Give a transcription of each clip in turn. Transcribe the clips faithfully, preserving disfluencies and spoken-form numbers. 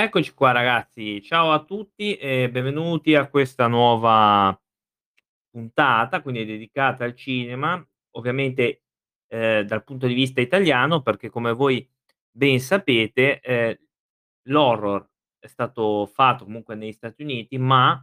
Eccoci qua ragazzi, ciao a tutti e benvenuti a questa nuova puntata, quindi dedicata al cinema, ovviamente eh, dal punto di vista italiano, perché come voi ben sapete eh, l'horror è stato fatto comunque negli Stati Uniti, ma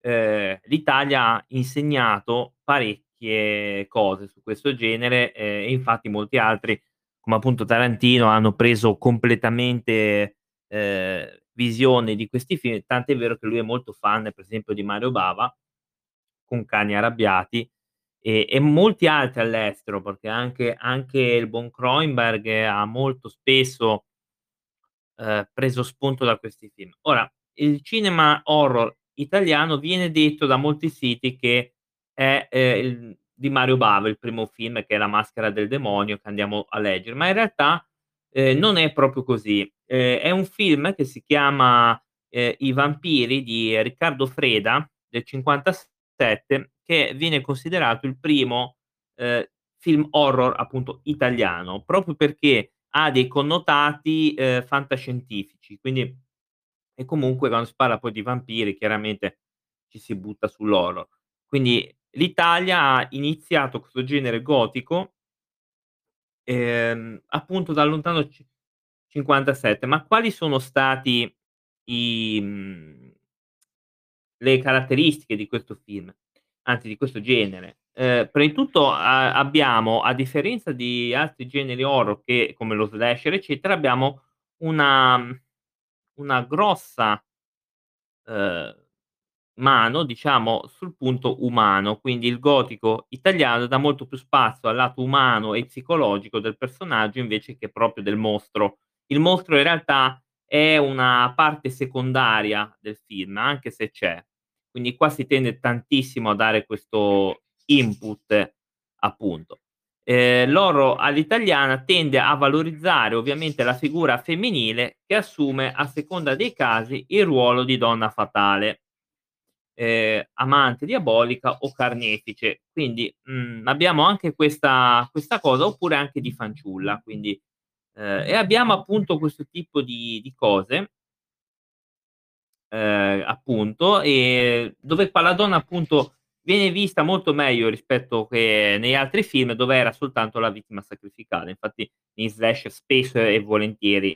eh, l'Italia ha insegnato parecchie cose su questo genere eh, e infatti molti altri, come appunto Tarantino, hanno preso completamente... Eh, visione di questi film, tant'è vero che lui è molto fan per esempio di Mario Bava con Cani Arrabbiati e, e molti altri all'estero, perché anche, anche il buon Kroenberg ha molto spesso eh, preso spunto da questi film. Ora, il cinema horror italiano viene detto da molti siti che è eh, il, di Mario Bava, il primo film, che è La maschera del demonio, che andiamo a leggere, ma in realtà Eh, non è proprio così. Eh, è un film che si chiama eh, I vampiri di Riccardo Freda del cinquantasette, che viene considerato il primo eh, film horror appunto italiano, proprio perché ha dei connotati eh, fantascientifici, quindi e comunque quando si parla poi di vampiri chiaramente ci si butta sull'horror. Quindi l'Italia ha iniziato questo genere gotico Eh, appunto dal lontano cinquantasette. Ma quali sono stati i, mh, le caratteristiche di questo film, anzi di questo genere? Eh, prima di tutto a, abbiamo, a differenza di altri generi horror che, come lo slasher eccetera, abbiamo una, una grossa eh, mano, diciamo, sul punto umano. Quindi il gotico italiano dà molto più spazio al lato umano e psicologico del personaggio invece che proprio del mostro. Il mostro in realtà è una parte secondaria del film, anche se c'è. Quindi qua si tende tantissimo a dare questo input, appunto. Eh, l'horror all'italiana tende a valorizzare ovviamente la figura femminile, che assume a seconda dei casi il ruolo di donna fatale, Eh, amante diabolica o carnefice. Quindi mh, abbiamo anche questa, questa cosa, oppure anche di fanciulla, quindi, eh, e abbiamo appunto questo tipo di, di cose eh, appunto e dove qua la donna appunto viene vista molto meglio rispetto che negli altri film, dove era soltanto la vittima sacrificata. Infatti in slash spesso e volentieri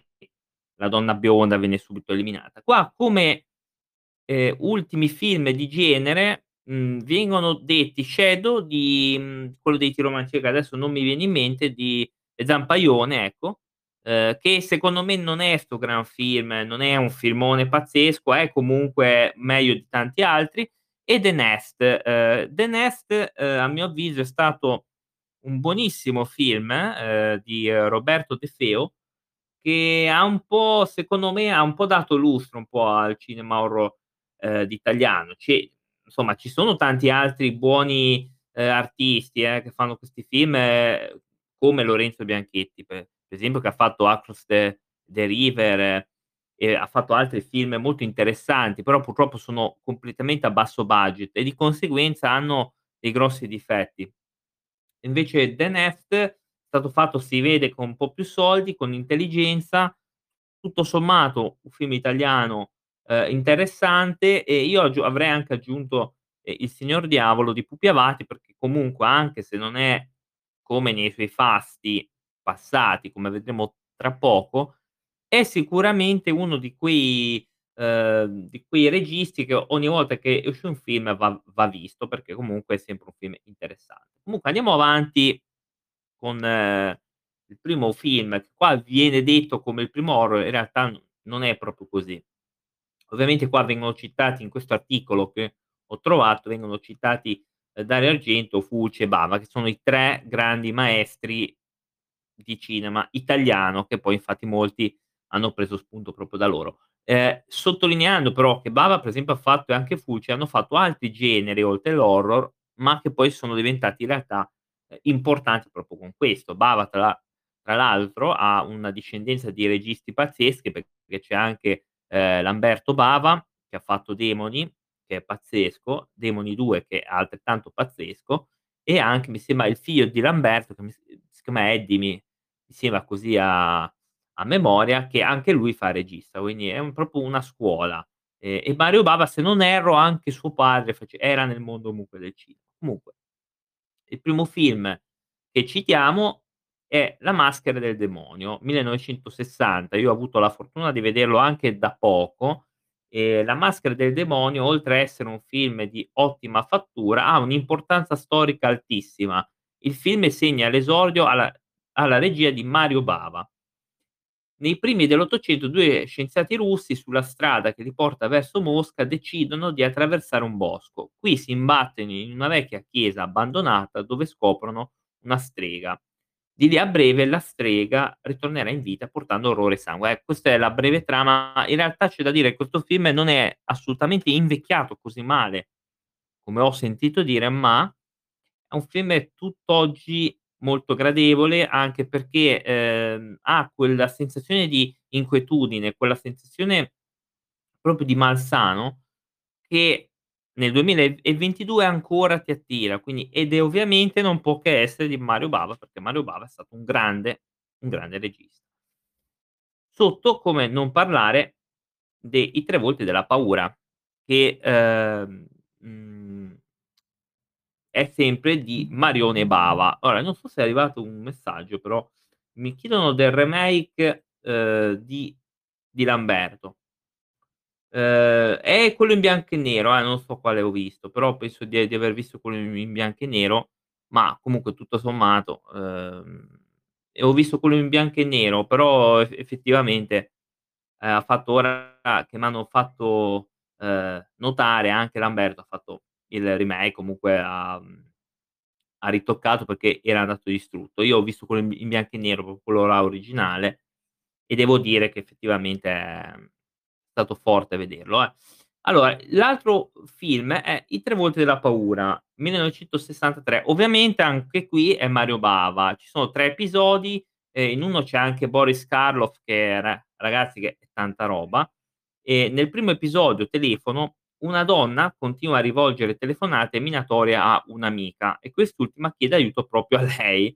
la donna bionda viene subito eliminata. Qua come Eh, ultimi film di genere mh, vengono detti Shadow di mh, quello dei tiromanci, che adesso non mi viene in mente, di Zampaglione, ecco, eh, che secondo me non è sto gran film, non è un filmone pazzesco, è comunque meglio di tanti altri, e The Nest. eh, The Nest eh, a mio avviso è stato un buonissimo film eh, di Roberto De Feo, che ha un po', secondo me, ha un po' dato lustro un po' al cinema horror Eh, d'italiano. C'è, insomma, ci sono tanti altri buoni eh, artisti eh, che fanno questi film, eh, come Lorenzo Bianchetti per, per esempio, che ha fatto Across the, the River eh, e ha fatto altri film molto interessanti, però purtroppo sono completamente a basso budget e di conseguenza hanno dei grossi difetti. Invece The Nest è stato fatto, si vede, con un po' più soldi, con intelligenza, tutto sommato un film italiano Eh, interessante. E io aggi- avrei anche aggiunto eh, Il Signor Diavolo di Pupi Avati, perché comunque, anche se non è come nei suoi fasti passati, come vedremo tra poco, è sicuramente uno di quei eh, di quei registi che ogni volta che esce un film va, va visto, perché comunque è sempre un film interessante. Comunque andiamo avanti con eh, il primo film, che qua viene detto come il primo horror, in realtà n- non è proprio così. Ovviamente qua vengono citati, in questo articolo che ho trovato, vengono citati eh, Dario Argento, Fulci e Bava, che sono i tre grandi maestri di cinema italiano, che poi infatti molti hanno preso spunto proprio da loro. Eh, sottolineando però che Bava, per esempio, ha fatto, e anche Fulci, hanno fatto altri generi oltre l'horror, ma che poi sono diventati in realtà eh, importanti proprio con questo. Bava, tra, tra l'altro, ha una discendenza di registi pazzeschi, perché c'è anche Eh, Lamberto Bava, che ha fatto Demoni, che è pazzesco, Demoni due, che è altrettanto pazzesco, e anche mi sembra il figlio di Lamberto, che mi, si chiama Eddie, mi, mi sembra così a, a memoria, che anche lui fa regista, quindi è un, proprio una scuola. Eh, e Mario Bava, se non erro, anche suo padre face- era nel mondo comunque del cinema. Comunque, il primo film che citiamo è La maschera del demonio, millenovecentosessanta. Io ho avuto la fortuna di vederlo anche da poco. Eh, La maschera del demonio, oltre a essere un film di ottima fattura, ha un'importanza storica altissima. Il film segna l'esordio alla, alla regia di Mario Bava. Nei primi dell'Ottocento, due scienziati russi, sulla strada che li porta verso Mosca, decidono di attraversare un bosco. Qui si imbattono in una vecchia chiesa abbandonata, dove scoprono una strega. Di lì a breve la strega ritornerà in vita portando orrore e sangue. Eh, questa è la breve trama. In realtà c'è da dire che questo film non è assolutamente invecchiato così male come ho sentito dire, ma è un film tutt'oggi molto gradevole, anche perché eh, ha quella sensazione di inquietudine, quella sensazione proprio di malsano che nel duemilaventidue ancora ti attira, quindi, ed è ovviamente non può che essere di Mario Bava, perché Mario Bava è stato un grande, un grande regista. Sotto, come non parlare dei Tre volti della paura, che eh, mh, è sempre di Marione Bava. Ora, non so se è arrivato un messaggio, però mi chiedono del remake eh, di, di Lamberto. Uh, è quello in bianco e nero, eh? Non so quale ho visto, però penso di, di aver visto quello in, in bianco e nero, ma comunque tutto sommato uh, ho visto quello in bianco e nero, però eff- effettivamente ha uh, fatto, ora che mi hanno fatto uh, notare, anche Lamberto ha fatto il remake, comunque ha, ha ritoccato perché era andato distrutto. Io ho visto quello in, in bianco e nero, quello là originale, e devo dire che effettivamente è stato forte vederlo. Eh. Allora, l'altro film è I tre volti della paura, millenovecentosessantatré. Ovviamente anche qui è Mario Bava. Ci sono tre episodi, eh, in uno c'è anche Boris Karloff, che era, ragazzi, che è tanta roba. E nel primo episodio, Telefono, una donna continua a rivolgere telefonate minatorie a un'amica e quest'ultima chiede aiuto proprio a lei.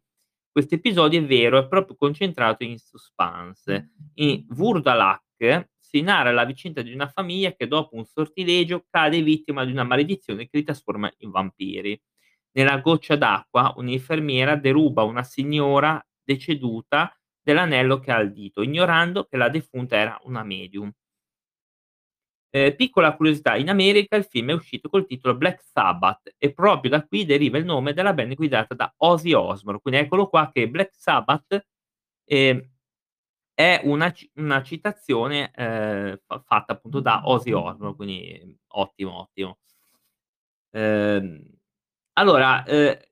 Questo episodio, è vero, è proprio concentrato in suspense. In Vurdalak si narra la vicenda di una famiglia che dopo un sortilegio cade vittima di una maledizione che li trasforma in vampiri. Nella goccia d'acqua un'infermiera deruba una signora deceduta dell'anello che ha al dito, ignorando che la defunta era una medium. Eh, piccola curiosità, in America il film è uscito col titolo Black Sabbath e proprio da qui deriva il nome della band guidata da Ozzy Osbourne. Quindi eccolo qua che Black Sabbath eh, è una, una citazione eh, fatta appunto da Ozzy Osbourne, quindi ottimo, ottimo. Eh, allora, eh,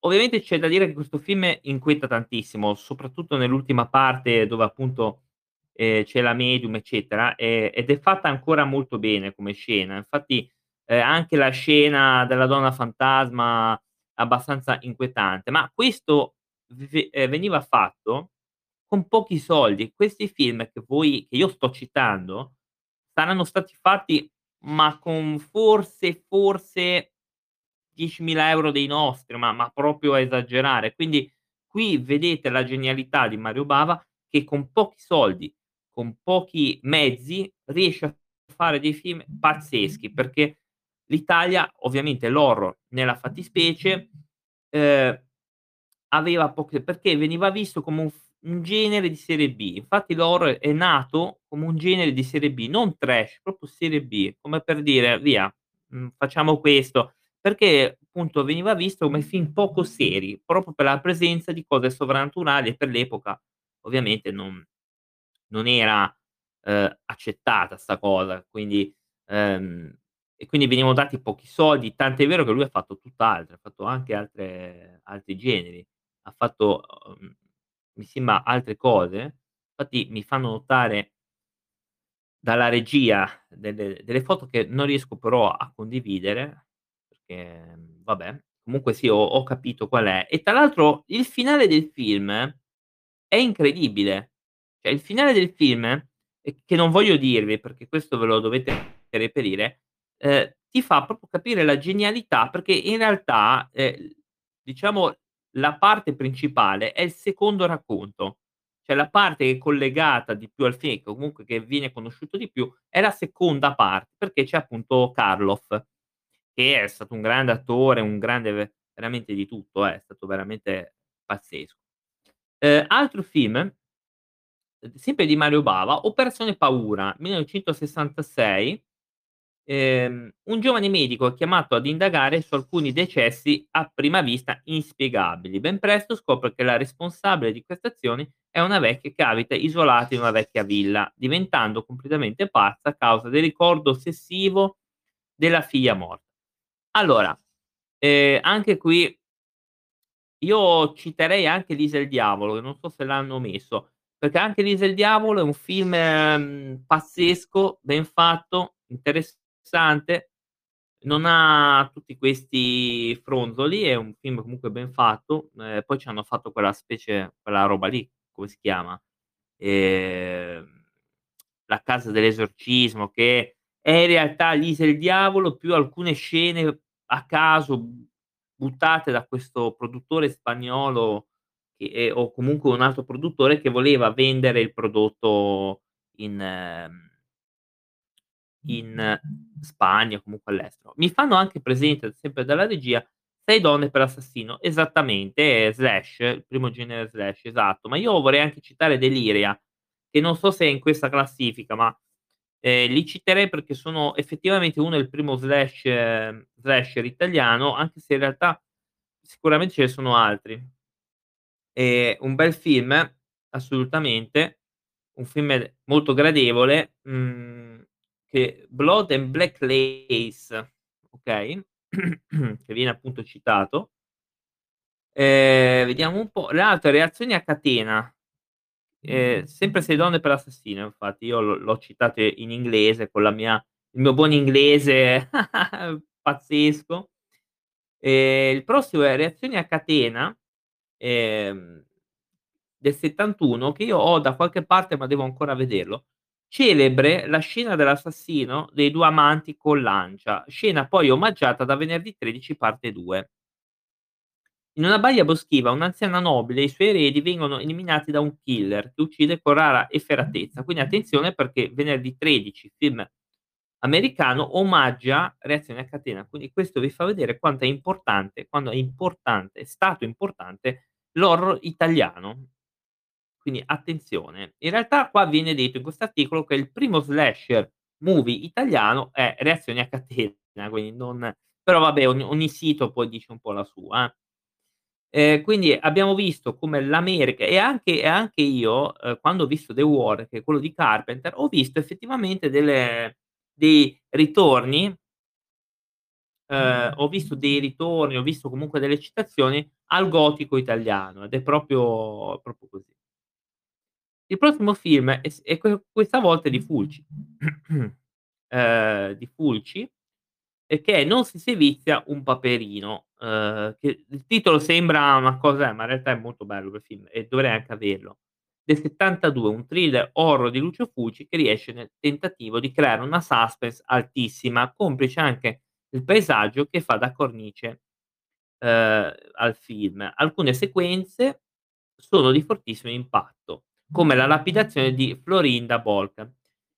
ovviamente c'è da dire che questo film inquieta tantissimo, soprattutto nell'ultima parte dove appunto eh, c'è la medium, eccetera, eh, ed è fatta ancora molto bene come scena. Infatti eh, anche la scena della donna fantasma è abbastanza inquietante, ma questo v- eh, veniva fatto con pochi soldi. Questi film che voi, che io sto citando, saranno stati fatti ma con forse forse diecimila euro dei nostri, ma, ma proprio a esagerare. Quindi qui vedete la genialità di Mario Bava, che con pochi soldi, con pochi mezzi, riesce a fare dei film pazzeschi, perché l'Italia, ovviamente l'horror nella fattispecie, eh, aveva poche, perché veniva visto come un un genere di serie B. Infatti l'horror è nato come un genere di serie B, non trash, proprio serie B, come per dire via, mh, facciamo questo, perché appunto veniva visto come film poco seri, proprio per la presenza di cose sovrannaturali, e per l'epoca ovviamente non, non era eh, accettata sta cosa, quindi ehm, e quindi venivano dati pochi soldi, tant'è vero che lui ha fatto tutt'altro, ha fatto anche altre, altri generi, ha fatto um, mi sembra altre cose. Infatti mi fanno notare dalla regia delle, delle foto che non riesco però a condividere, perché vabbè, comunque sì, ho, ho capito qual è. E tra l'altro il finale del film è incredibile, cioè il finale del film, che non voglio dirvi perché questo ve lo dovete reperire, eh, ti fa proprio capire la genialità, perché in realtà eh, diciamo la parte principale è il secondo racconto, cioè la parte che è collegata di più al film, che comunque che viene conosciuto di più, è la seconda parte, perché c'è appunto Karloff, che è stato un grande attore, un grande veramente di tutto, eh, è stato veramente pazzesco. Eh, altro film, sempre di Mario Bava, Operazione Paura, millenovecentosessantasei, ehm, un giovane medico è chiamato ad indagare su alcuni decessi a prima vista inspiegabili. Ben presto scopre che la responsabile di queste azioni è una vecchia che abita isolata in una vecchia villa, diventando completamente pazza a causa del ricordo ossessivo della figlia morta. Allora, eh, anche qui io citerei anche L'Isa e il Diavolo, che non so se l'hanno messo, perché anche L'Isa e il Diavolo è un film eh, pazzesco, ben fatto, interessante, non ha tutti questi fronzoli, è un film comunque ben fatto, eh, poi ci hanno fatto quella specie, quella roba lì, come si chiama? Eh, la casa dell'esorcismo, che è in realtà L'Isa e il Diavolo più alcune scene a caso buttate da questo produttore spagnolo che è, o comunque un altro produttore che voleva vendere il prodotto in, in Spagna o comunque all'estero. Mi fanno anche presente, sempre dalla regia, Sei donne per assassino, esattamente, slash, il primo genere slash, esatto, ma io vorrei anche citare Deliria, che non so se è in questa classifica, ma Eh, li citerei perché sono effettivamente uno del primo slash, eh, slasher italiano, anche se in realtà sicuramente ce ne sono altri. È un bel film, assolutamente, un film molto gradevole, mh, che Blood and Black Lace, ok, che viene appunto citato. Eh, vediamo un po' l'altra, Reazioni a catena. Eh, sempre Sei donne per assassino, infatti io l- l'ho citato in inglese con la mia, il mio buon inglese pazzesco. Eh, il prossimo è Reazioni a catena, eh, del settantuno, che io ho da qualche parte ma devo ancora vederlo, celebre la scena dell'assassino dei due amanti con lancia, scena poi omaggiata da Venerdì tredici parte due. In una baia boschiva, un'anziana nobile e i suoi eredi vengono eliminati da un killer che uccide con rara efferatezza. Quindi attenzione, perché Venerdì tredici, film americano, omaggia Reazione a catena. Quindi questo vi fa vedere quanto è importante, quando è importante, è stato importante l'horror italiano. Quindi attenzione. In realtà qua viene detto in questo articolo che il primo slasher movie italiano è Reazione a catena, quindi non... però vabbè, ogni, ogni sito poi dice un po' la sua, eh. Eh, quindi abbiamo visto come l'America e anche, e anche io eh, quando ho visto The War, che è quello di Carpenter, ho visto effettivamente delle, dei ritorni eh, ho visto dei ritorni ho visto comunque delle citazioni al gotico italiano, ed è proprio, proprio così. Il prossimo film è, è questa volta di Fulci eh, di Fulci che è Non si servizia un paperino. Uh, che il titolo sembra una cosa, ma in realtà è molto bello quel film e dovrei anche averlo, del settantadue, un thriller horror di Lucio Fulci che riesce nel tentativo di creare una suspense altissima, complice anche il paesaggio che fa da cornice uh, al film. Alcune sequenze sono di fortissimo impatto, come la lapidazione di Florinda Bolca.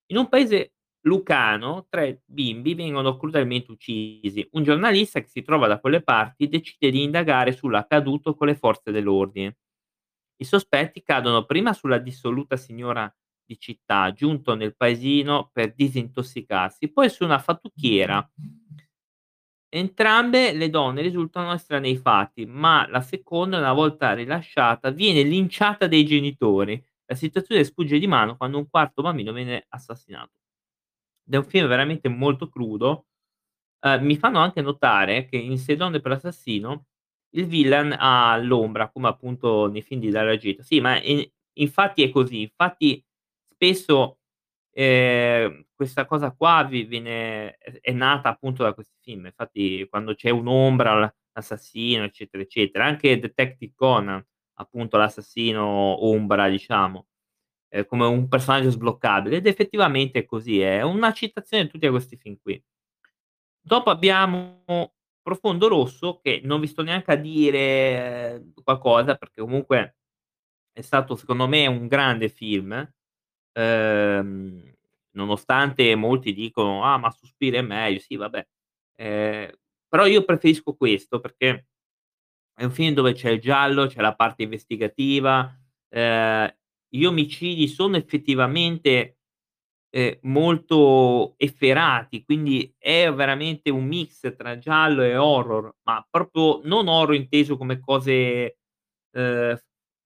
In un paese lucano, tre bimbi vengono crudelmente uccisi. Un giornalista che si trova da quelle parti decide di indagare sull'accaduto con le forze dell'ordine. I sospetti cadono prima sulla dissoluta signora di città, giunto nel paesino per disintossicarsi, poi su una fattucchiera. Entrambe le donne risultano estranee ai fatti, ma la seconda, una volta rilasciata, viene linciata dai genitori. La situazione sfugge di mano quando un quarto bambino viene assassinato. È un film veramente molto crudo. Eh, mi fanno anche notare che in Sei donne per assassino il villain ha l'ombra, come appunto nei film di Dario Argento. Sì, ma in, infatti è così. Infatti spesso eh, questa cosa qua vi viene, è nata appunto da questi film. Infatti quando c'è un'ombra, l'assassino, eccetera, eccetera. Anche Detective Conan, appunto l'assassino ombra, diciamo, come un personaggio sbloccabile, ed effettivamente così è una citazione di tutti questi film qui. Dopo abbiamo Profondo Rosso, che non vi sto neanche a dire qualcosa, perché comunque è stato secondo me un grande film, ehm, nonostante molti dicono ah ma Suspiria è meglio, sì vabbè, eh, però io preferisco questo perché è un film dove c'è il giallo, c'è la parte investigativa, eh, gli omicidi sono effettivamente eh, molto efferati, quindi è veramente un mix tra giallo e horror, ma proprio non horror inteso come cose eh,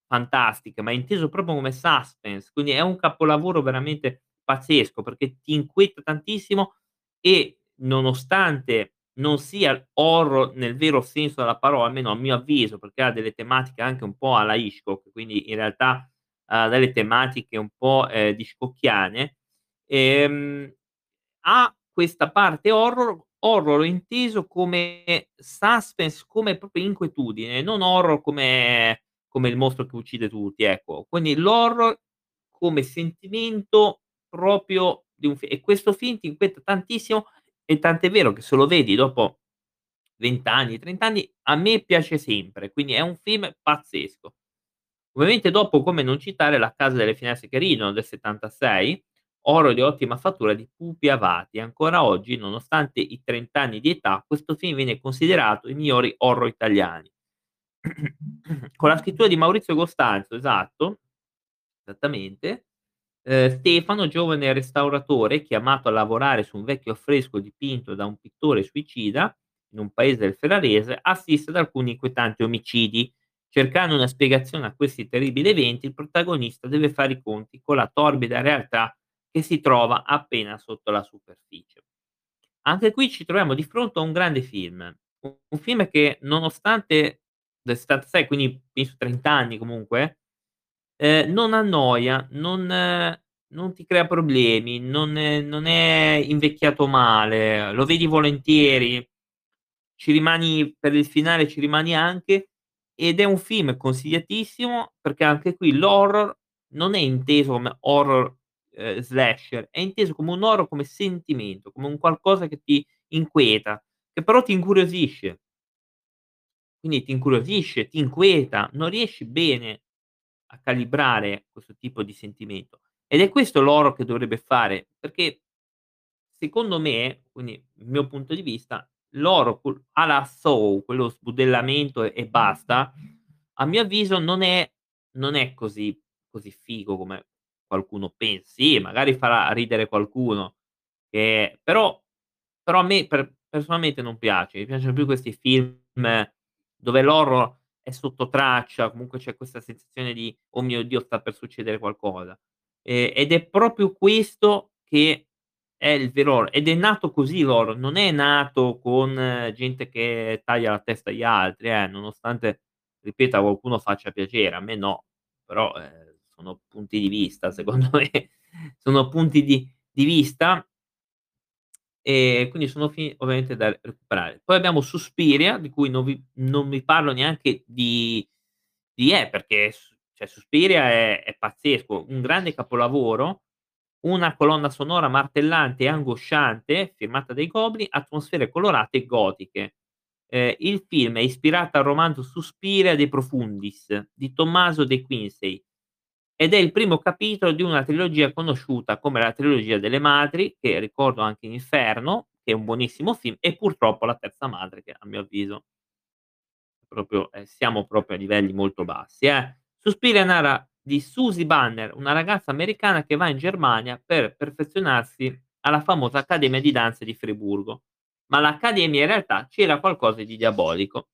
fantastiche, ma inteso proprio come suspense, quindi è un capolavoro veramente pazzesco perché ti inquieta tantissimo e nonostante non sia horror nel vero senso della parola, almeno a mio avviso, perché ha delle tematiche anche un po' alla Hitchcock, quindi in realtà ha delle tematiche un po' eh, hitchcockiane, ehm, ha questa parte horror, horror inteso come suspense, come proprio inquietudine, non horror come, come il mostro che uccide tutti, ecco, quindi l'horror come sentimento proprio di un film, e questo film ti inquieta tantissimo. E tant'è vero che se lo vedi dopo vent'anni, trent'anni, a me piace sempre, quindi è un film pazzesco. Ovviamente dopo, come non citare, La Casa delle Finestre che Ridono del settantasei, oro di ottima fattura di Pupi Avati. Ancora oggi, nonostante i trent'anni di età, questo film viene considerato i migliori horror italiani. Con la scrittura di Maurizio Costanzo, esatto, esattamente, Eh, Stefano, giovane restauratore chiamato a lavorare su un vecchio affresco dipinto da un pittore suicida in un paese del ferrarese, assiste ad alcuni inquietanti omicidi. Cercando una spiegazione a questi terribili eventi, il protagonista deve fare i conti con la torbida realtà che si trova appena sotto la superficie. Anche qui ci troviamo di fronte a un grande film, un, un film che nonostante del settantasei, quindi penso trent'anni comunque, Eh, non annoia, non, eh, non ti crea problemi, non, eh, non è invecchiato male, lo vedi volentieri, ci rimani per il finale, ci rimani anche, ed è un film consigliatissimo perché anche qui l'horror non è inteso come horror eh, slasher, è inteso come un horror come sentimento, come un qualcosa che ti inquieta, che però ti incuriosisce, quindi ti incuriosisce, ti inquieta, non riesci bene a calibrare questo tipo di sentimento, ed è questo l'oro che dovrebbe fare, perché secondo me, quindi il mio punto di vista, l'oro alla Saw, quello sbudellamento e, e basta, a mio avviso non è, non è così, così figo come qualcuno pensa. Sì, magari farà ridere qualcuno, eh, però, però a me per, personalmente non piace, mi piacciono più questi film dove l'oro è sotto traccia, comunque c'è questa sensazione di oh mio Dio, sta per succedere qualcosa, eh, ed è proprio questo che è il vero horror, ed è nato così l'horror, non è nato con eh, gente che taglia la testa agli altri, eh, nonostante, ripeto, a qualcuno faccia piacere, a me no, però eh, sono punti di vista, secondo me sono punti di, di vista, e quindi sono film ovviamente da recuperare. Poi abbiamo Suspiria, di cui non vi, non vi parlo neanche di di è, perché cioè, Suspiria è, è pazzesco, un grande capolavoro, una colonna sonora martellante e angosciante firmata dai Goblin, atmosfere colorate e gotiche. Eh, il film è ispirato al romanzo Suspiria de Profundis di Tommaso de Quincey, ed è il primo capitolo di una trilogia conosciuta come la trilogia delle madri, che ricordo anche in Inferno, che è un buonissimo film, e purtroppo la terza madre, che a mio avviso proprio, eh, siamo proprio a livelli molto bassi. Eh. Suspiria narra di Susie Banner, una ragazza americana che va in Germania per perfezionarsi alla famosa Accademia di Danza di Friburgo, ma l'Accademia in realtà c'era qualcosa di diabolico.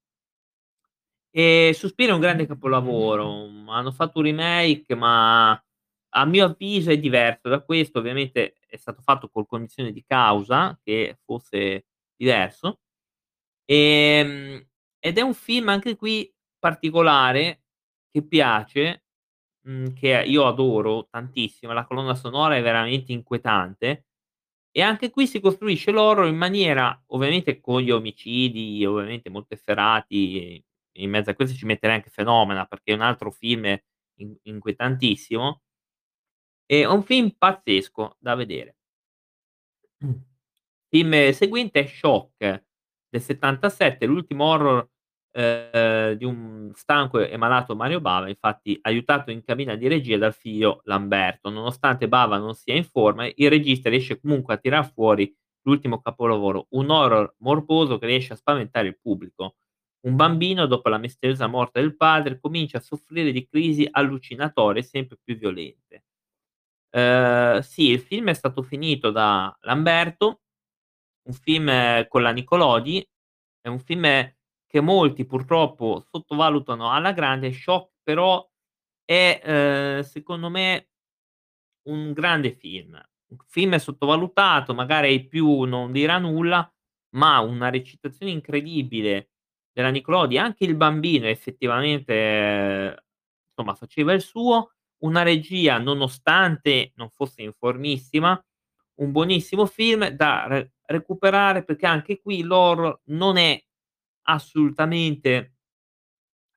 E Suspiria è un grande capolavoro, hanno fatto un remake, ma a mio avviso è diverso da questo, ovviamente è stato fatto con condizione di causa che fosse diverso, e, ed è un film anche qui particolare che piace, mh, che io adoro tantissimo, la colonna sonora è veramente inquietante, e anche qui si costruisce l'horror in maniera, ovviamente con gli omicidi ovviamente molto efferati. In mezzo a questo ci metterei anche Fenomena, perché è un altro film inquietantissimo, è un film pazzesco da vedere. Il film seguente è Shock del settantasette, l'ultimo horror eh, di un stanco e malato Mario Bava, infatti aiutato in cabina di regia dal figlio Lamberto. Nonostante Bava non sia in forma, il regista riesce comunque a tirar fuori l'ultimo capolavoro, un horror morboso che riesce a spaventare il pubblico. Un bambino, dopo la misteriosa morte del padre, comincia a soffrire di crisi allucinatorie sempre più violente. Uh, sì, il film è stato finito da Lamberto, un film con la Nicolodi, è un film che molti purtroppo sottovalutano alla grande. Shock però è uh, secondo me un grande film, un film sottovalutato, magari ai più non dirà nulla, ma una recitazione incredibile della Nicolodi. Anche il bambino effettivamente eh, insomma faceva il suo. Una regia, nonostante non fosse informissima, un buonissimo film da re- recuperare, perché anche qui l'horror non è assolutamente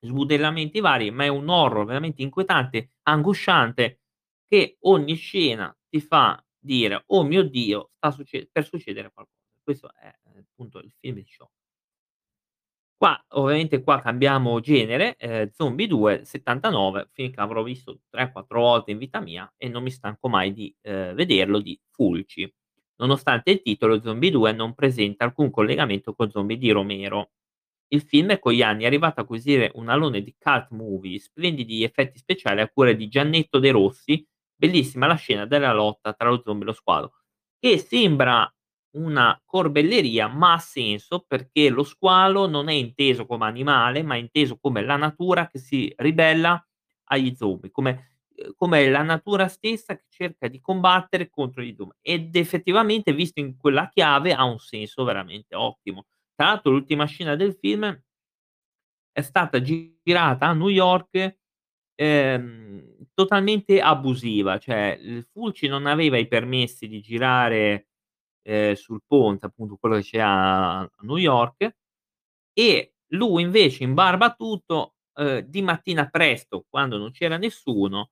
sbudellamenti vari, ma è un horror veramente inquietante, angosciante, che ogni scena ti fa dire oh mio Dio, sta succe- per succedere qualcosa. Questo è appunto il film di Shock. Qua, ovviamente qua cambiamo genere, eh, Zombie due, settantanove, film che avrò visto tre quattro volte in vita mia e non mi stanco mai di eh, vederlo, di Fulci. Nonostante il titolo, Zombie due non presenta alcun collegamento con Zombie di Romero. Il film con gli anni è arrivato a acquisire un alone di cult movie, splendidi effetti speciali a cura di Giannetto De Rossi, bellissima la scena della lotta tra lo zombie e lo squalo, che sembra una corbelleria, ma ha senso, perché lo squalo non è inteso come animale, ma è inteso come la natura che si ribella agli zombie, come, come la natura stessa che cerca di combattere contro gli zombie. Ed effettivamente, visto in quella chiave, ha un senso veramente ottimo. Tra l'altro, l'ultima scena del film è stata girata a New York, ehm, totalmente abusiva, cioè il Fulci non aveva i permessi di girare Eh, sul ponte, appunto quello che c'è a, a New York, e lui invece in barba a tutto eh, di mattina presto, quando non c'era nessuno,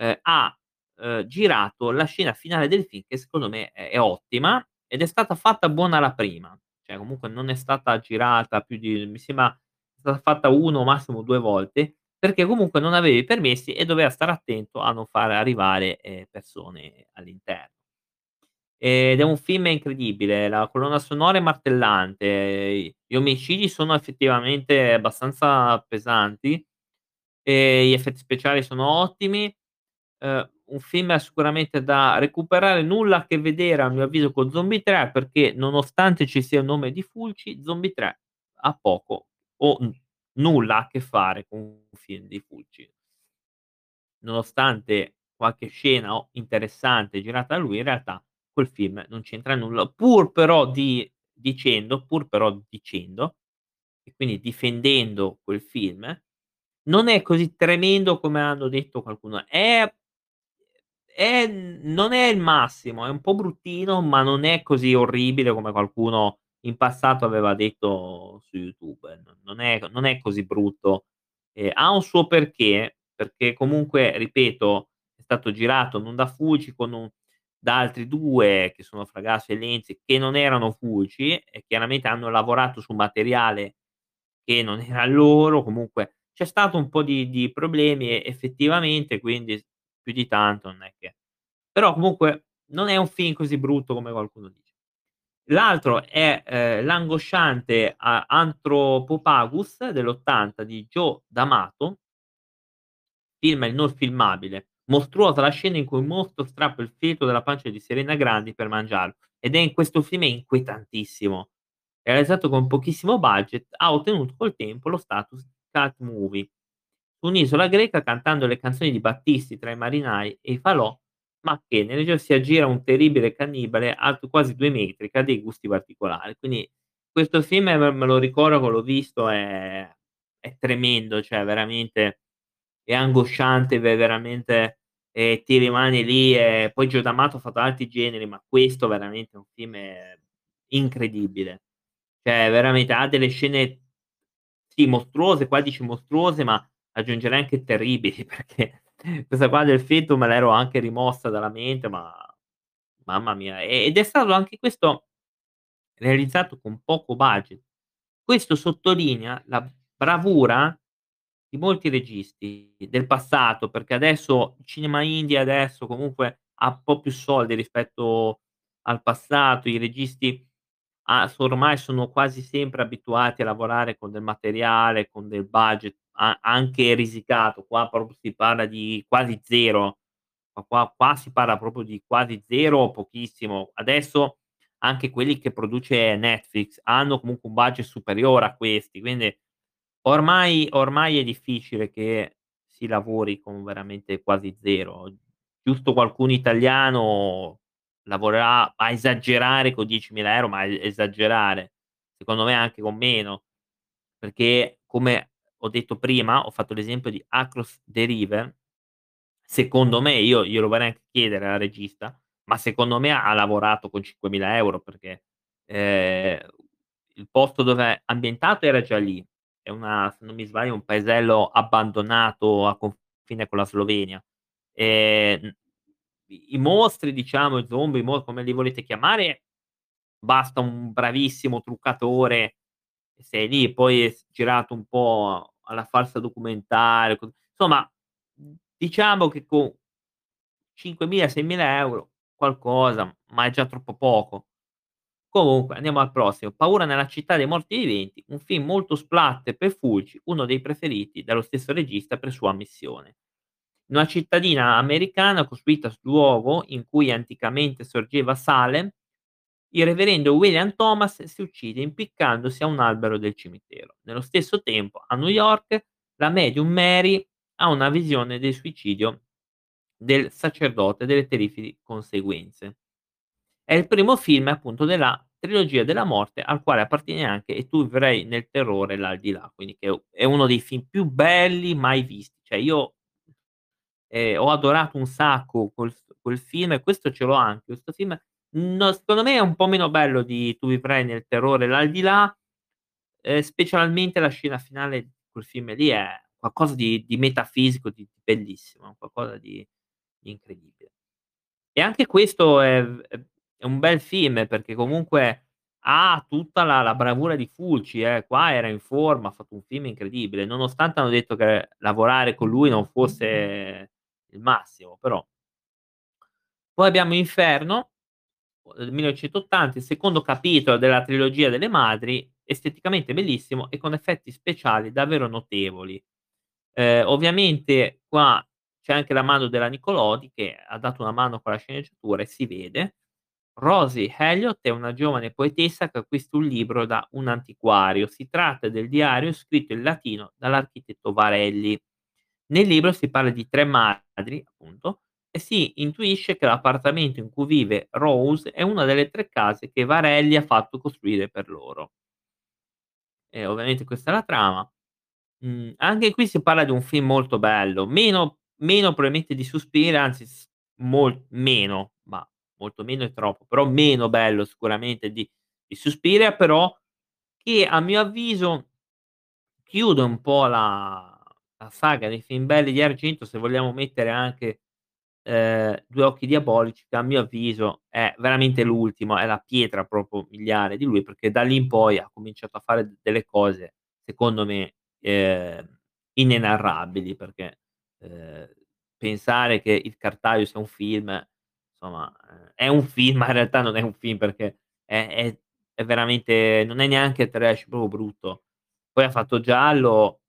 eh, ha eh, girato la scena finale del film, che secondo me è, è ottima ed è stata fatta buona la prima, cioè comunque non è stata girata più di, mi sembra è stata fatta uno o massimo due volte, perché comunque non aveva i permessi e doveva stare attento a non far arrivare eh, persone all'interno. Ed è un film incredibile, la colonna sonora è martellante, gli omicidi sono effettivamente abbastanza pesanti, e gli effetti speciali sono ottimi, eh, un film sicuramente da recuperare, nulla a che vedere a mio avviso con Zombie tre, perché nonostante ci sia il nome di Fulci, Zombie tre ha poco o n- nulla a che fare con un film di Fulci, nonostante qualche scena interessante girata da lui, in realtà quel film non c'entra nulla, pur però di, dicendo, pur però dicendo, e quindi difendendo quel film, non è così tremendo come hanno detto qualcuno. È, è, non è il massimo, è un po' bruttino, ma non è così orribile come qualcuno in passato aveva detto su YouTube. Non è, non è così brutto. Eh, ha un suo perché, perché comunque, ripeto, è stato girato non da Fulci, con un da altri due che sono Fragasso e Lenzi, che non erano Fulci e chiaramente hanno lavorato su materiale che non era loro. Comunque c'è stato un po' di, di problemi effettivamente, quindi più di tanto non è che, però comunque non è un film così brutto come qualcuno dice. L'altro è eh, l'angosciante Anthropopagus dell'ottanta di Joe D'Amato, film il non filmabile. Mostruosa la scena in cui il mostro strappa il feto dalla pancia di Serena Grandi per mangiarlo, ed è in questo film è inquietantissimo. Realizzato con pochissimo budget, ha ottenuto col tempo lo status di cult movie. Su un'isola greca, cantando le canzoni di Battisti tra i marinai e i falò, ma che nel regio si aggira un terribile cannibale alto quasi due metri che ha dei gusti particolari. Quindi questo film me lo ricordo che l'ho visto, è, è tremendo, cioè veramente è angosciante, veramente eh, ti rimani lì. Eh. Poi Joe D'Amato ha fatto altri generi, ma questo veramente è un film eh, incredibile, cioè veramente ha delle scene sì mostruose, qua dici mostruose, ma aggiungerei anche terribili, perché questa qua del feto me l'ero anche rimossa dalla mente, ma mamma mia. Ed è stato anche questo realizzato con poco budget. Questo sottolinea la bravura di molti registi del passato, perché adesso il cinema indie adesso comunque ha un po' più soldi rispetto al passato, i registi ah, ormai sono quasi sempre abituati a lavorare con del materiale, con del budget a- anche risicato. Qua proprio si parla di quasi zero, qua, qua si parla proprio di quasi zero o pochissimo. Adesso anche quelli che produce Netflix hanno comunque un budget superiore a questi, quindi ormai, ormai è difficile che si lavori con veramente quasi zero. Giusto qualcuno italiano lavorerà a esagerare con diecimila euro, ma esagerare, secondo me anche con meno, perché come ho detto prima, ho fatto l'esempio di Across the River, secondo me, io glielo vorrei anche chiedere alla regista, ma secondo me ha lavorato con cinquemila euro, perché eh, il posto dove è ambientato era già lì, è una, se non mi sbaglio, un paesello abbandonato a confine con la Slovenia. Eh, i mostri, diciamo, i zombie, i mostri, come li volete chiamare, basta un bravissimo truccatore e sei lì. Poi è girato un po' alla falsa documentaria, insomma, diciamo che con cinquemila seimila euro qualcosa, ma è già troppo poco. Comunque andiamo al prossimo. Paura nella città dei morti viventi, un film molto splatter per Fulci, uno dei preferiti dallo stesso regista per sua ammissione. In una cittadina americana costruita sul luogo in cui anticamente sorgeva Salem, il reverendo William Thomas si uccide impiccandosi a un albero del cimitero. Nello stesso tempo, a New York, la medium Mary ha una visione del suicidio del sacerdote e delle terribili conseguenze. È il primo film, appunto, della trilogia della morte, al quale appartiene anche E tu vivrei nel terrore l'aldilà, quindi che è uno dei film più belli mai visti. Cioè io Eh, ho adorato un sacco quel, quel film, e questo ce l'ho anche. Questo film, no, secondo me, è un po' meno bello di Tu vivrai nel terrore l'aldilà, eh, specialmente la scena finale di quel film lì è qualcosa di, di metafisico, di, di bellissimo, qualcosa di, di incredibile. E anche questo è, è un bel film, perché comunque ha tutta la, la bravura di Fulci, eh. Qua era in forma, ha fatto un film incredibile, nonostante hanno detto che lavorare con lui non fosse il massimo, però. Poi abbiamo Inferno del millenovecentottanta, il secondo capitolo della trilogia delle madri, esteticamente bellissimo e con effetti speciali davvero notevoli. Eh, ovviamente qua c'è anche la mano della Nicolodi, che ha dato una mano con la sceneggiatura, e si vede. Rosie Elliott è una giovane poetessa che acquista un libro da un antiquario. Si tratta del diario scritto in latino dall'architetto Varelli. Nel libro si parla di tre madri, appunto, e si intuisce che l'appartamento in cui vive Rose è una delle tre case che Varelli ha fatto costruire per loro. E ovviamente questa è la trama. Mm, anche qui si parla di un film molto bello, meno, meno probabilmente di Sospiri, anzi mol- meno, ma molto meno è troppo, però meno bello sicuramente di, di Suspiria, però che a mio avviso chiude un po' la... la saga dei film belli di Argento, se vogliamo mettere anche eh, Due occhi diabolici, che a mio avviso è veramente l'ultimo, è la pietra proprio miliare di lui, perché da lì in poi ha cominciato a fare delle cose secondo me eh, inenarrabili, perché eh, pensare che Il Cartaio sia un film, insomma, è un film, ma in realtà non è un film, perché è, è, è veramente, non è neanche trash, proprio brutto. Poi ha fatto Giallo,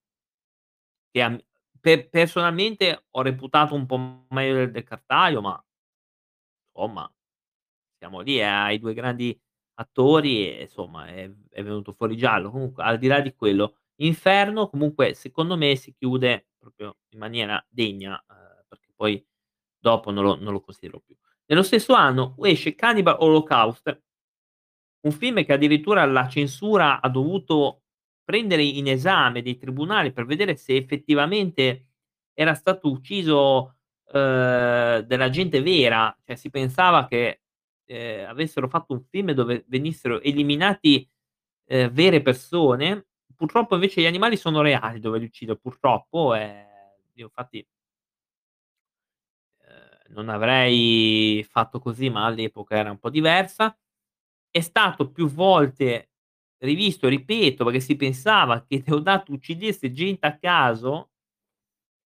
che per, personalmente ho reputato un po' meglio del, del Cartaio, ma insomma siamo lì ai eh, due grandi attori e insomma è, è venuto fuori Giallo. Comunque, al di là di quello, Inferno comunque secondo me si chiude proprio in maniera degna, eh, perché poi dopo non lo, non lo considero più. Nello stesso anno esce Cannibal Holocaust, un film che addirittura la censura ha dovuto prendere in esame dei tribunali per vedere se effettivamente era stato ucciso eh, della gente vera. Cioè si pensava che eh, avessero fatto un film dove venissero eliminati eh, vere persone, purtroppo invece gli animali sono reali dove li uccidono, purtroppo eh, io infatti eh, non avrei fatto così, ma all'epoca era un po' diversa. È stato più volte rivisto, ripeto, perché si pensava che Deodato uccidesse gente a caso.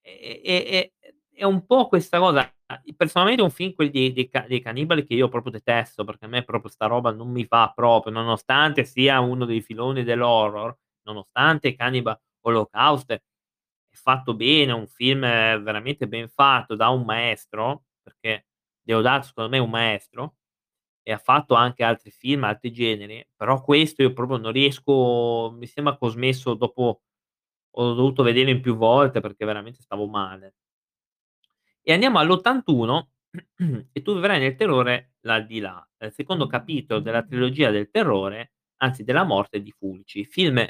È, è, è un po' questa cosa. Personalmente è un film, quelli dei, dei, dei cannibali, che io proprio detesto, perché a me proprio sta roba non mi fa proprio, nonostante sia uno dei filoni dell'horror, nonostante Cannibal Holocaust è fatto bene, un film veramente ben fatto da un maestro, perché Deodato secondo me è un maestro e ha fatto anche altri film, altri generi, però questo io proprio non riesco, mi sembra che ho smesso dopo, ho dovuto vederlo in più volte perché veramente stavo male. E andiamo all'ottantuno, e tu vivrai nel terrore l'aldilà, il secondo capitolo della trilogia del terrore, anzi della morte di Fulci, film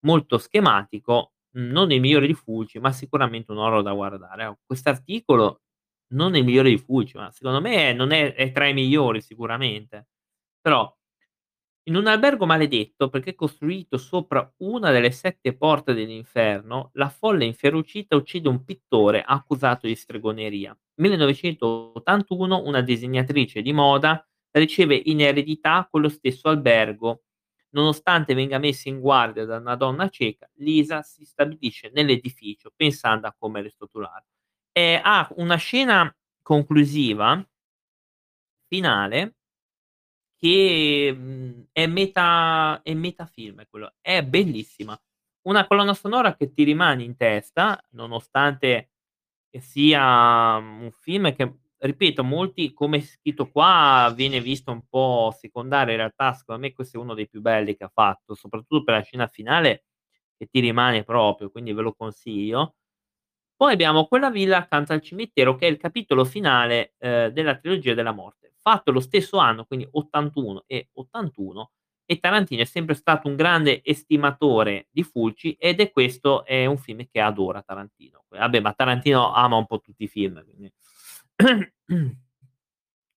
molto schematico, non il migliore di Fulci, ma sicuramente un horror da guardare. Quest'articolo non è il migliore di Fulci, ma secondo me non è, è tra i migliori sicuramente, però in un albergo maledetto, perché costruito sopra una delle sette porte dell'inferno, la folla inferocita uccide un pittore accusato di stregoneria. millenovecentottantuno, una disegnatrice di moda riceve in eredità quello stesso albergo. Nonostante venga messa in guardia da una donna cieca, Lisa si stabilisce nell'edificio pensando a come ristrutturarlo. E ha una scena conclusiva, finale, che è meta è metafilm, quello è bellissima, una colonna sonora che ti rimane in testa nonostante sia un film che, ripeto, molti, come scritto qua, viene visto un po' secondario. In realtà secondo me questo è uno dei più belli che ha fatto, soprattutto per la scena finale che ti rimane proprio, quindi ve lo consiglio. Poi abbiamo Quella villa accanto al cimitero, che è il capitolo finale eh, della trilogia della morte, fatto lo stesso anno, quindi ottantuno e ottantuno, e Tarantino è sempre stato un grande estimatore di Fulci, ed è questo è un film che adora Tarantino. Vabbè, ma Tarantino ama un po' tutti i film, quindi.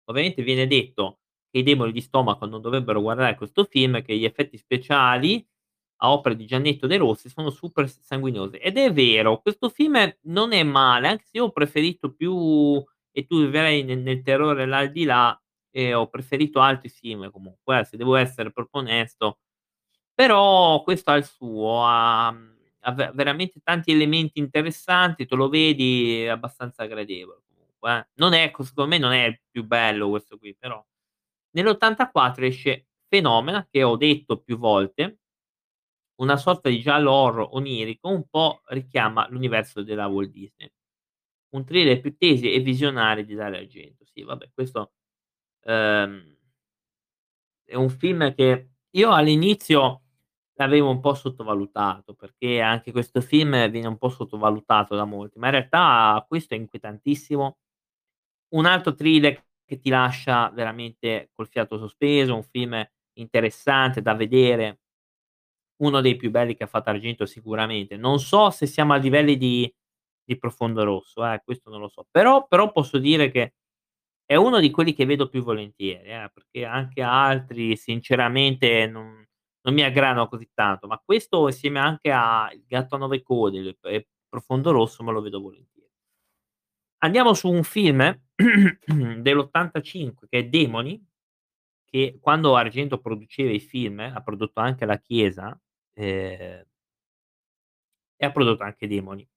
Ovviamente viene detto che i deboli di stomaco non dovrebbero guardare questo film, che gli effetti speciali a opera di Giannetto De Rossi sono super sanguinosi, ed è vero, questo film non è male, anche se io ho preferito più E tu vivrai nel, nel terrore l'aldilà, e ho preferito altri film comunque, se devo essere proprio onesto. Però questo ha il suo, ha, ha veramente tanti elementi interessanti, te lo vedi, è abbastanza gradevole comunque, eh. Non è, secondo me non è il più bello questo qui, però nell'ottantaquattro esce Fenomena, che ho detto più volte, una sorta di giallo horror onirico, un po' richiama l'universo della Walt Disney, un thriller più tesi e visionari di Dario Argento. Sì, vabbè, questo ehm, è un film che io all'inizio l'avevo un po' sottovalutato, perché anche questo film viene un po' sottovalutato da molti, ma in realtà questo è inquietantissimo, un altro thriller che ti lascia veramente col fiato sospeso, un film interessante da vedere, uno dei più belli che ha fatto Argento sicuramente. Non so se siamo a livelli di di Profondo Rosso, eh, questo non lo so, però, però posso dire che è uno di quelli che vedo più volentieri, eh, perché anche altri sinceramente non, non mi aggradano così tanto, ma questo insieme anche a Il gatto a nove code e Profondo Rosso me lo vedo volentieri. Andiamo su un film dell'ottantacinque che è Demoni, che quando Argento produceva i film ha prodotto anche La Chiesa eh, e ha prodotto anche Demoni.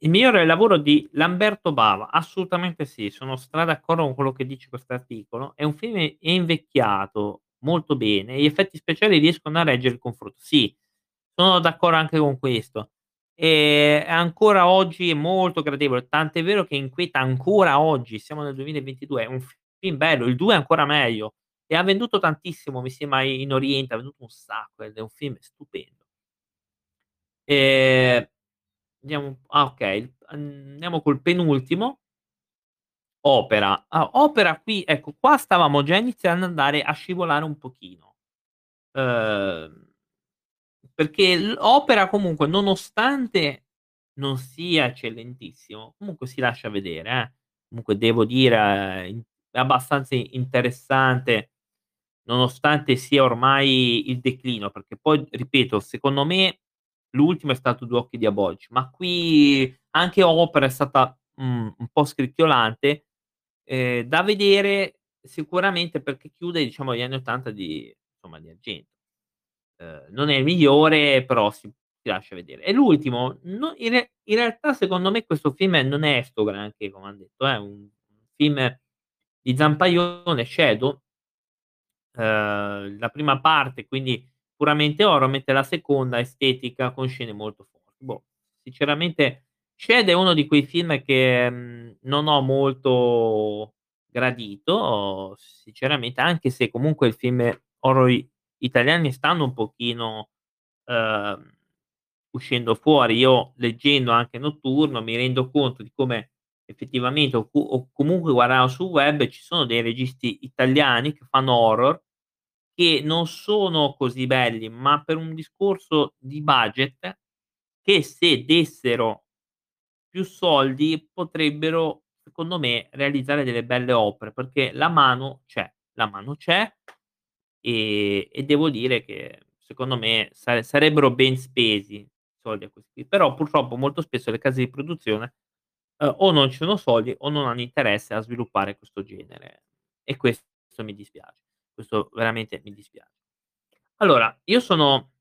Il migliore lavoro di Lamberto Bava, assolutamente sì, sono stra d'accordo con quello che dice questo articolo. È un film è invecchiato molto bene, gli effetti speciali riescono a reggere il confronto. Sì, sono d'accordo anche con questo. E ancora oggi è molto gradevole, tant'è vero che inquieta ancora oggi, siamo nel duemilaventidue, è un film bello, il due è ancora meglio, e ha venduto tantissimo, mi sembra in Oriente, ha venduto un sacco, ed è un film stupendo. E andiamo, ah, ok, andiamo col penultimo, Opera. Ah, Opera, qui, ecco, qua stavamo già iniziando ad andare a scivolare un pochino, eh, perché l'Opera comunque, nonostante non sia eccellentissimo, comunque si lascia vedere, eh. Comunque devo dire è abbastanza interessante, nonostante sia ormai il declino, perché poi, ripeto, secondo me l'ultimo è stato Due occhi diabolici, ma qui anche Opera è stata mm, un po' scricchiolante, eh, da vedere sicuramente, perché chiude, diciamo, gli anni ottanta di, insomma, di Argento. eh, non è il migliore, però si, si lascia vedere. E l'ultimo, no, in, re, in realtà secondo me questo film non è sto granché, come hanno detto, è un film di Zampaglione, Shadow, eh, la prima parte, quindi puramente horror, mentre la seconda estetica con scene molto forti. Boh, sinceramente Shadow è uno di quei film che mh, non ho molto gradito, sinceramente, anche se comunque il film horror italiani stanno un pochino eh, uscendo fuori. Io leggendo anche Notturno mi rendo conto di come effettivamente, o, o comunque guardavo sul web, ci sono dei registi italiani che fanno horror che non sono così belli, ma per un discorso di budget, che se dessero più soldi potrebbero, secondo me, realizzare delle belle opere, perché la mano c'è, la mano c'è, e, e devo dire che secondo me sare, sarebbero ben spesi i soldi a questi. Però purtroppo molto spesso le case di produzione eh, o non ci sono soldi o non hanno interesse a sviluppare questo genere, e questo, questo mi dispiace, questo veramente mi dispiace. Allora, io sono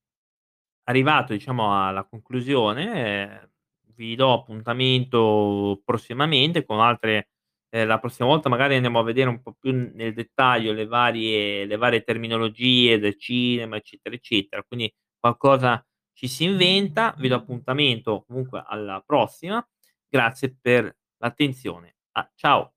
arrivato, diciamo, alla conclusione, eh, vi do appuntamento prossimamente con altre, eh, la prossima volta magari andiamo a vedere un po' più nel dettaglio le varie, le varie terminologie del cinema, eccetera eccetera, quindi qualcosa ci si inventa. Vi do appuntamento comunque alla prossima, grazie per l'attenzione, ah, ciao.